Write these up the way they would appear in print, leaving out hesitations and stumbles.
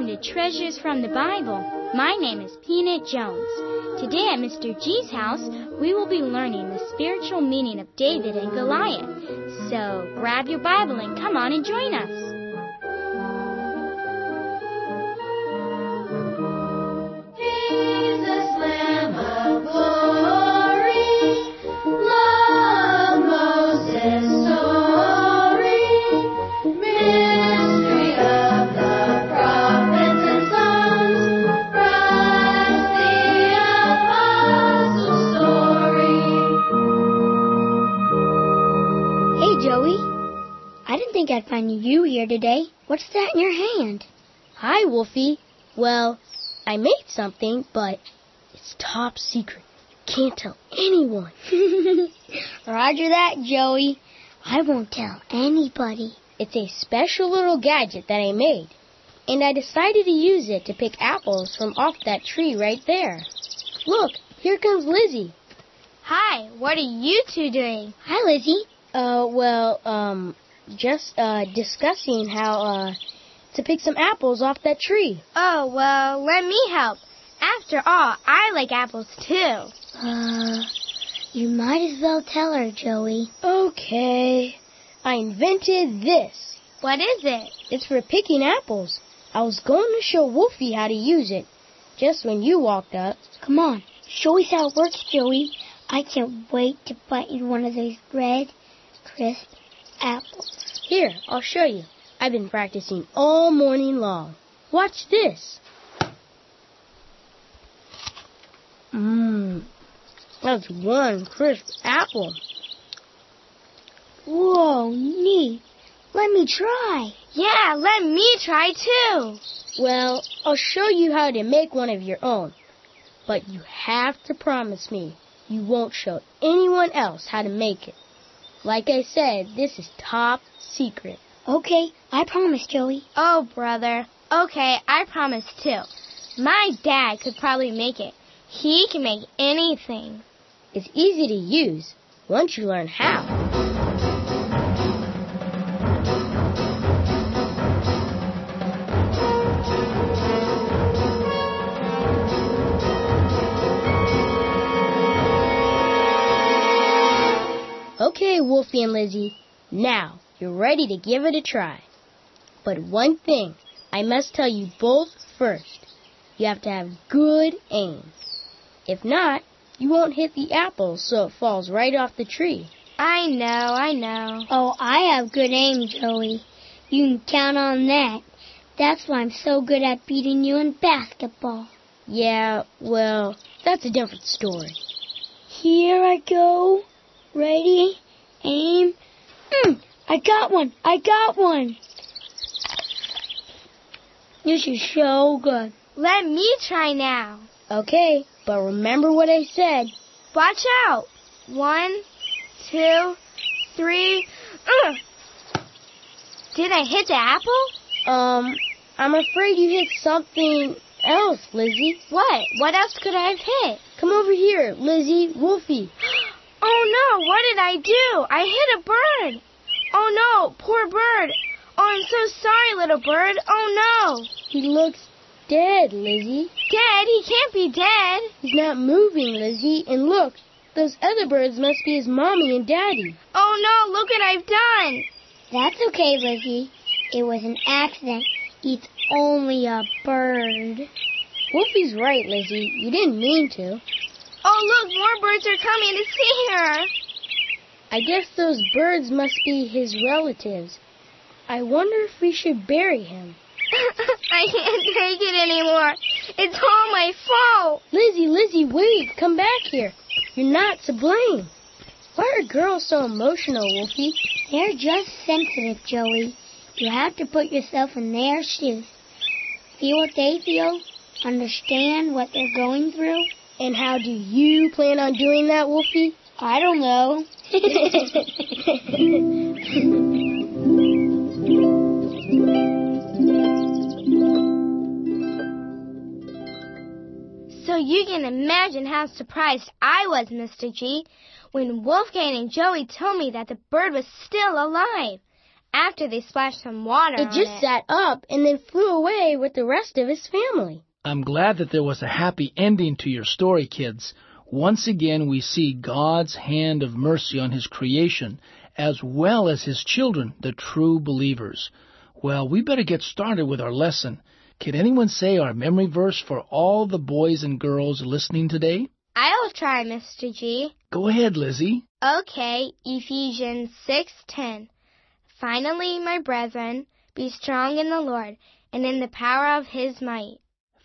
welcome to Treasures from the Bible. My name is Peanut Jones. Today at Mr. G's house, we will be learning the spiritual meaning of David and Goliath. So grab your Bible and come on and join us. I'd find you here today. What's that in your hand? Hi, Wolfie. Well, I made something, but it's top secret. You can't tell anyone. Roger that, Joey. I won't tell anybody. It's a special little gadget that I made, and I decided to use it to pick apples from off that tree right there. Look, here comes Lizzie. Hi, what are you two doing? Hi, Lizzie. Just discussing how to pick some apples off that tree. Oh, well, let me help. After all, I like apples, too. You might as well tell her, Joey. Okay. I invented this. What is it? It's for picking apples. I was going to show Wolfie how to use it, just when you walked up. Come on, show us how it works, Joey. I can't wait to bite in one of those red, crisp apples. Here, I'll show you. I've been practicing all morning long. Watch this. That's one crisp apple. Whoa, neat. Let me try. Yeah, let me try too. Well, I'll show you how to make one of your own. But you have to promise me you won't show anyone else how to make it. Like I said, this is top secret. Okay, I promise, Joey. Oh, brother. Okay, I promise, too. My dad could probably make it. He can make anything. It's easy to use once you learn how. Okay, Wolfie and Lizzie, now you're ready to give it a try. But one thing I must tell you both first. You have to have good aim. If not, you won't hit the apple so it falls right off the tree. I know. Oh, I have good aim, Joey. You can count on that. That's why I'm so good at beating you in basketball. Yeah, well, that's a different story. Here I go. Ready, aim. I got one. This is so good. Let me try now. Okay, but remember what I said. Watch out. 1, 2, 3. Did I hit the apple? I'm afraid you hit something else, Lizzie. What? What else could I have hit? Come over here, Lizzie, Wolfie. Oh, no, what did I do? I hit a bird. Oh, no, poor bird. Oh, I'm so sorry, little bird. Oh, no. He looks dead, Lizzie. Dead? He can't be dead. He's not moving, Lizzie. And look, those other birds must be his mommy and daddy. Oh, no, look what I've done. That's okay, Lizzie. It was an accident. It's only a bird. Wolfie's right, Lizzie. You didn't mean to. Oh, look, more birds are coming to see her. I guess those birds must be his relatives. I wonder if we should bury him. I can't take it anymore. It's all my fault. Lizzie, wait. Come back here. You're not to blame. Why are girls so emotional, Wolfie? They're just sensitive, Joey. You have to put yourself in their shoes. Feel what they feel. Understand what they're going through. And how do you plan on doing that, Wolfie? I don't know. So you can imagine how surprised I was, Mr. G, when Wolfgang and Joey told me that the bird was still alive. after they splashed some water on it. It just sat up and then flew away with the rest of his family. I'm glad that there was a happy ending to your story, kids. Once again, we see God's hand of mercy on his creation, as well as his children, the true believers. Well, we better get started with our lesson. Can anyone say our memory verse for all the boys and girls listening today? I'll try, Mr. G. Go ahead, Lizzie. Okay, Ephesians 6:10. Finally, my brethren, be strong in the Lord and in the power of his might.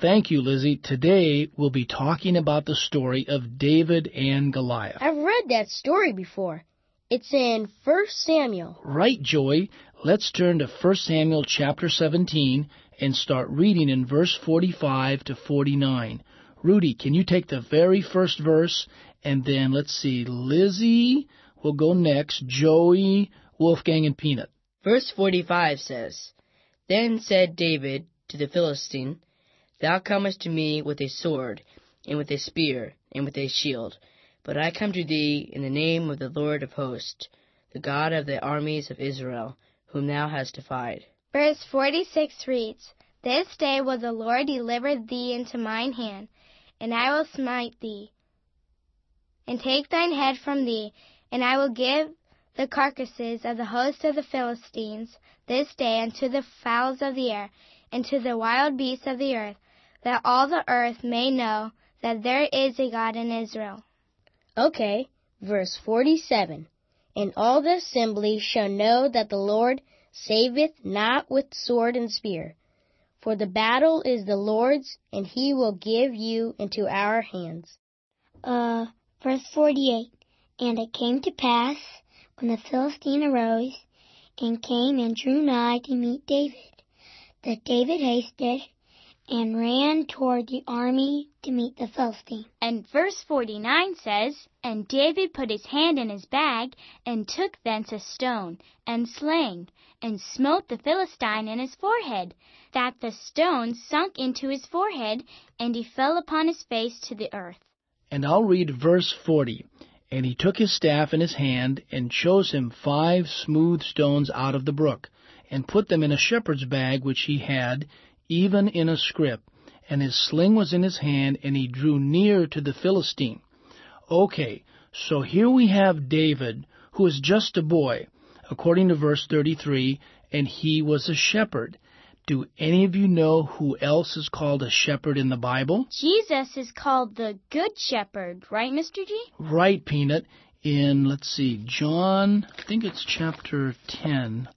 Thank you, Lizzie. Today, we'll be talking about the story of David and Goliath. I've read that story before. It's in 1 Samuel. Right, Joey. Let's turn to 1 Samuel chapter 17 and start reading in verse 45 to 49. Rudy, can you take the very first verse? And then, let's see, Lizzie will go next, Joey, Wolfgang, and Peanut. Verse 45 says, Then said David to the Philistine, Thou comest to me with a sword, and with a spear, and with a shield. But I come to thee in the name of the Lord of hosts, the God of the armies of Israel, whom thou hast defied. Verse 46 reads, This day will the Lord deliver thee into mine hand, and I will smite thee, and take thine head from thee, and I will give the carcasses of the host of the Philistines this day unto the fowls of the air, and to the wild beasts of the earth, that all the earth may know that there is a God in Israel. Okay, verse 47. And all the assembly shall know that the Lord saveth not with sword and spear. For the battle is the Lord's, and he will give you into our hands. Verse 48. And it came to pass, when the Philistine arose, and came and drew nigh to meet David, that David hasted, and ran toward the army to meet the Philistine. And verse 49 says, And David put his hand in his bag, and took thence a stone, and slang, and smote the Philistine in his forehead, that the stone sunk into his forehead, and he fell upon his face to the earth. And I'll read verse 40. And he took his staff in his hand, and chose him 5 smooth stones out of the brook, and put them in a shepherd's bag which he had, even in a scrip, and his sling was in his hand, and he drew near to the Philistine. Okay, so here we have David, who is just a boy, according to verse 33, and he was a shepherd. Do any of you know who else is called a shepherd in the Bible? Jesus is called the Good Shepherd, right, Mr. G? Right, Peanut. In, let's see, John, I think it's chapter 10.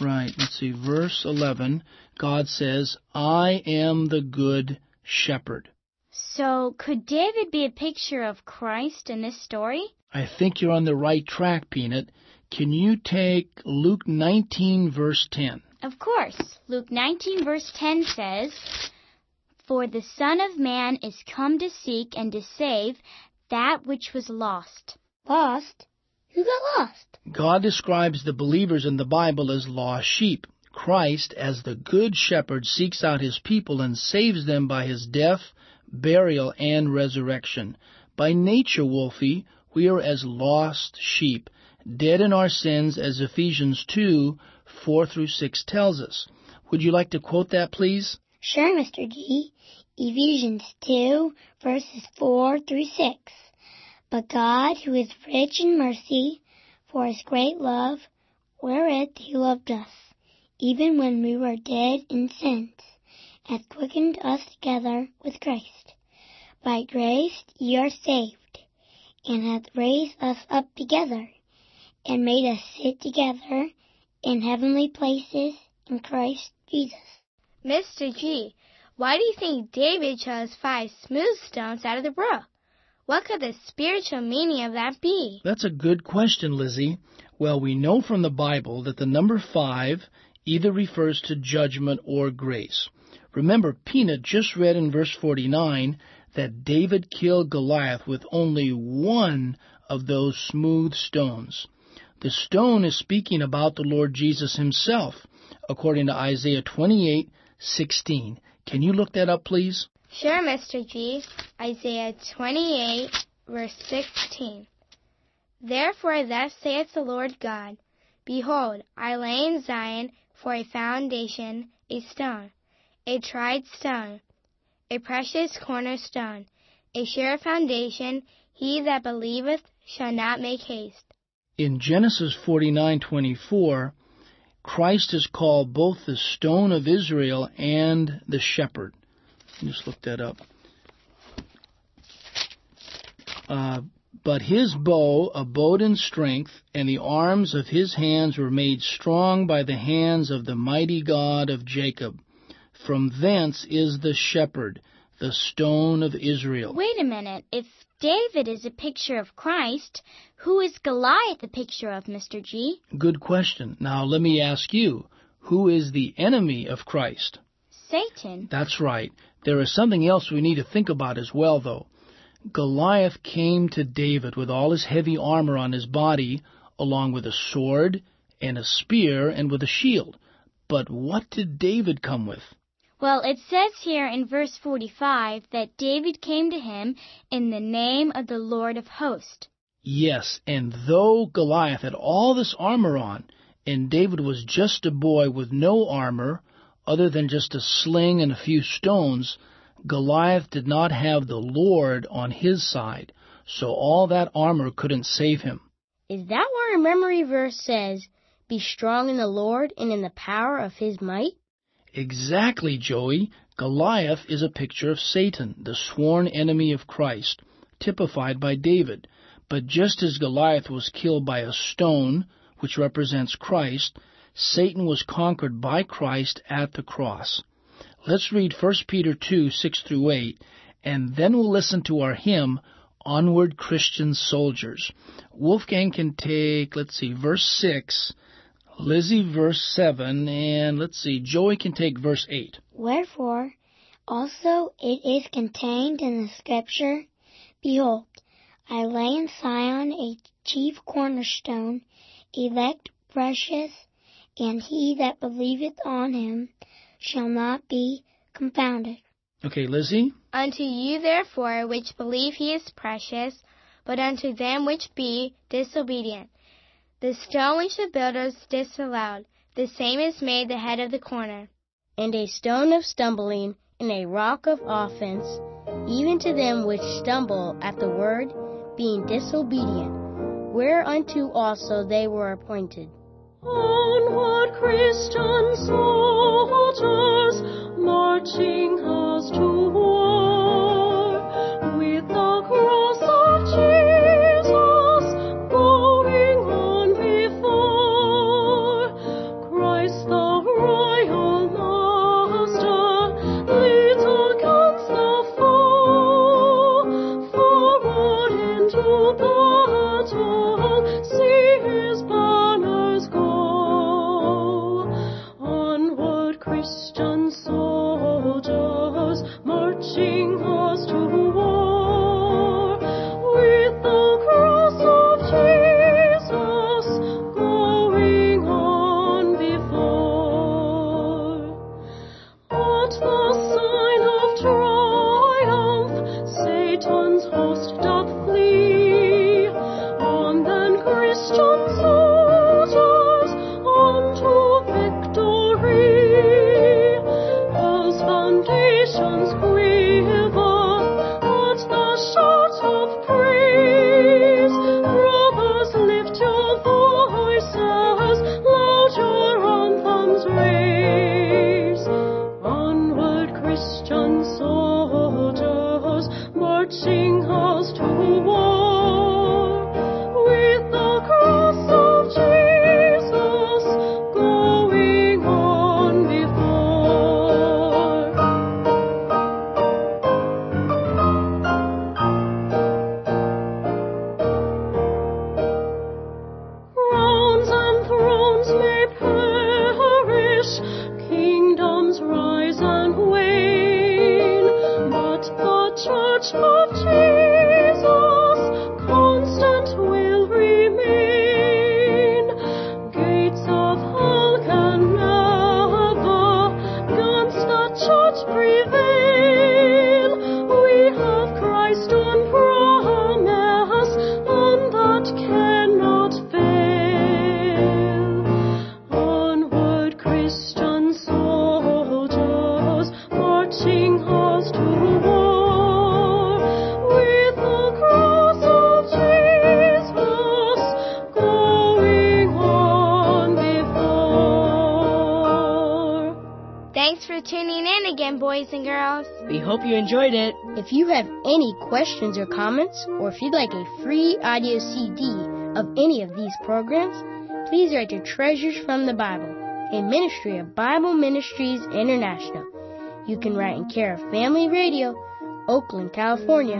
Right, let's see, verse 11, God says, I am the good shepherd. So, could David be a picture of Christ in this story? I think you're on the right track, Peanut. Can you take Luke 19, verse 10? Of course. Luke 19, verse 10 says, For the Son of Man is come to seek and to save that which was lost. Lost? Who got lost? God describes the believers in the Bible as lost sheep. Christ, as the good shepherd, seeks out his people and saves them by his death, burial, and resurrection. By nature, Wolfie, we are as lost sheep, dead in our sins, as Ephesians 2, 4 through 6 tells us. Would you like to quote that, please? Sure, Mr. G. Ephesians 2, verses 4 through 6. But God, who is rich in mercy, for his great love, wherewith he loved us, even when we were dead in sins, hath quickened us together with Christ. By grace ye are saved, and hath raised us up together, and made us sit together in heavenly places in Christ Jesus. Mr. G, why do you think David chose 5 smooth stones out of the brook? What could the spiritual meaning of that be? That's a good question, Lizzie. Well, we know from the Bible that the number 5 either refers to judgment or grace. Remember, Peanut just read in verse 49 that David killed Goliath with only one of those smooth stones. The stone is speaking about the Lord Jesus himself, according to Isaiah 28:16. Can you look that up, please? Sure, Mr. G. Isaiah 28, verse 16. Therefore thus saith the Lord God, Behold, I lay in Zion for a foundation, a stone, a tried stone, a precious cornerstone, a sure foundation. He that believeth shall not make haste. In Genesis 49:24, Christ is called both the stone of Israel and the shepherd. Just look that up. But his bow abode in strength, and the arms of his hands were made strong by the hands of the mighty God of Jacob. From thence is the shepherd, the stone of Israel. Wait a minute. If David is a picture of Christ, who is Goliath a picture of, Mr. G? Good question. Now let me ask you, who is the enemy of Christ? Satan. That's right. There is something else we need to think about as well, though. Goliath came to David with all his heavy armor on his body, along with a sword and a spear and with a shield. But what did David come with? Well, it says here in verse 45 that David came to him in the name of the Lord of hosts. Yes, and though Goliath had all this armor on, and David was just a boy with no armor, other than just a sling and a few stones, Goliath did not have the Lord on his side, so all that armor couldn't save him. Is that why our memory verse says, "Be strong in the Lord and in the power of his might"? Exactly, Joey. Goliath is a picture of Satan, the sworn enemy of Christ, typified by David. But just as Goliath was killed by a stone, which represents Christ, Satan was conquered by Christ at the cross. Let's read 1 Peter 2, 6 through 8, and then we'll listen to our hymn, Onward Christian Soldiers. Wolfgang can take, verse 6, Lizzie, verse 7, and Joey can take verse 8. Wherefore, also it is contained in the Scripture, Behold, I lay in Sion a chief cornerstone, elect, precious, and he that believeth on him shall not be confounded. Okay, Lizzie? Unto you, therefore, which believe he is precious, but unto them which be disobedient. The stone which the builders disallowed, the same is made the head of the corner. And a stone of stumbling, and a rock of offense, even to them which stumble at the word, being disobedient, whereunto also they were appointed. Onward, Christian soldiers, marching us to war, with the cross of Jesus going on before. Christ the royal master leads against the foe, forward into battle, see his banners go. Christian soldiers marching. for tuning in again, boys and girls. We hope you enjoyed it. If you have any questions or comments, or if you'd like a free audio CD of any of these programs, please write to Treasures from the Bible, a ministry of Bible Ministries International. You can write in care of Family Radio, Oakland, California,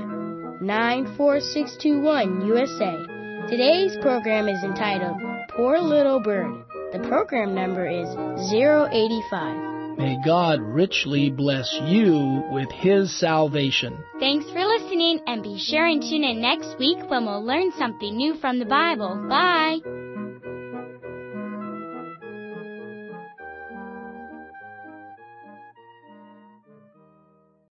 94621 USA. Today's program is entitled Poor Little Bird. The program number is 085. May God richly bless you with His salvation. Thanks for listening, and be sure and tune in next week when we'll learn something new from the Bible. Bye!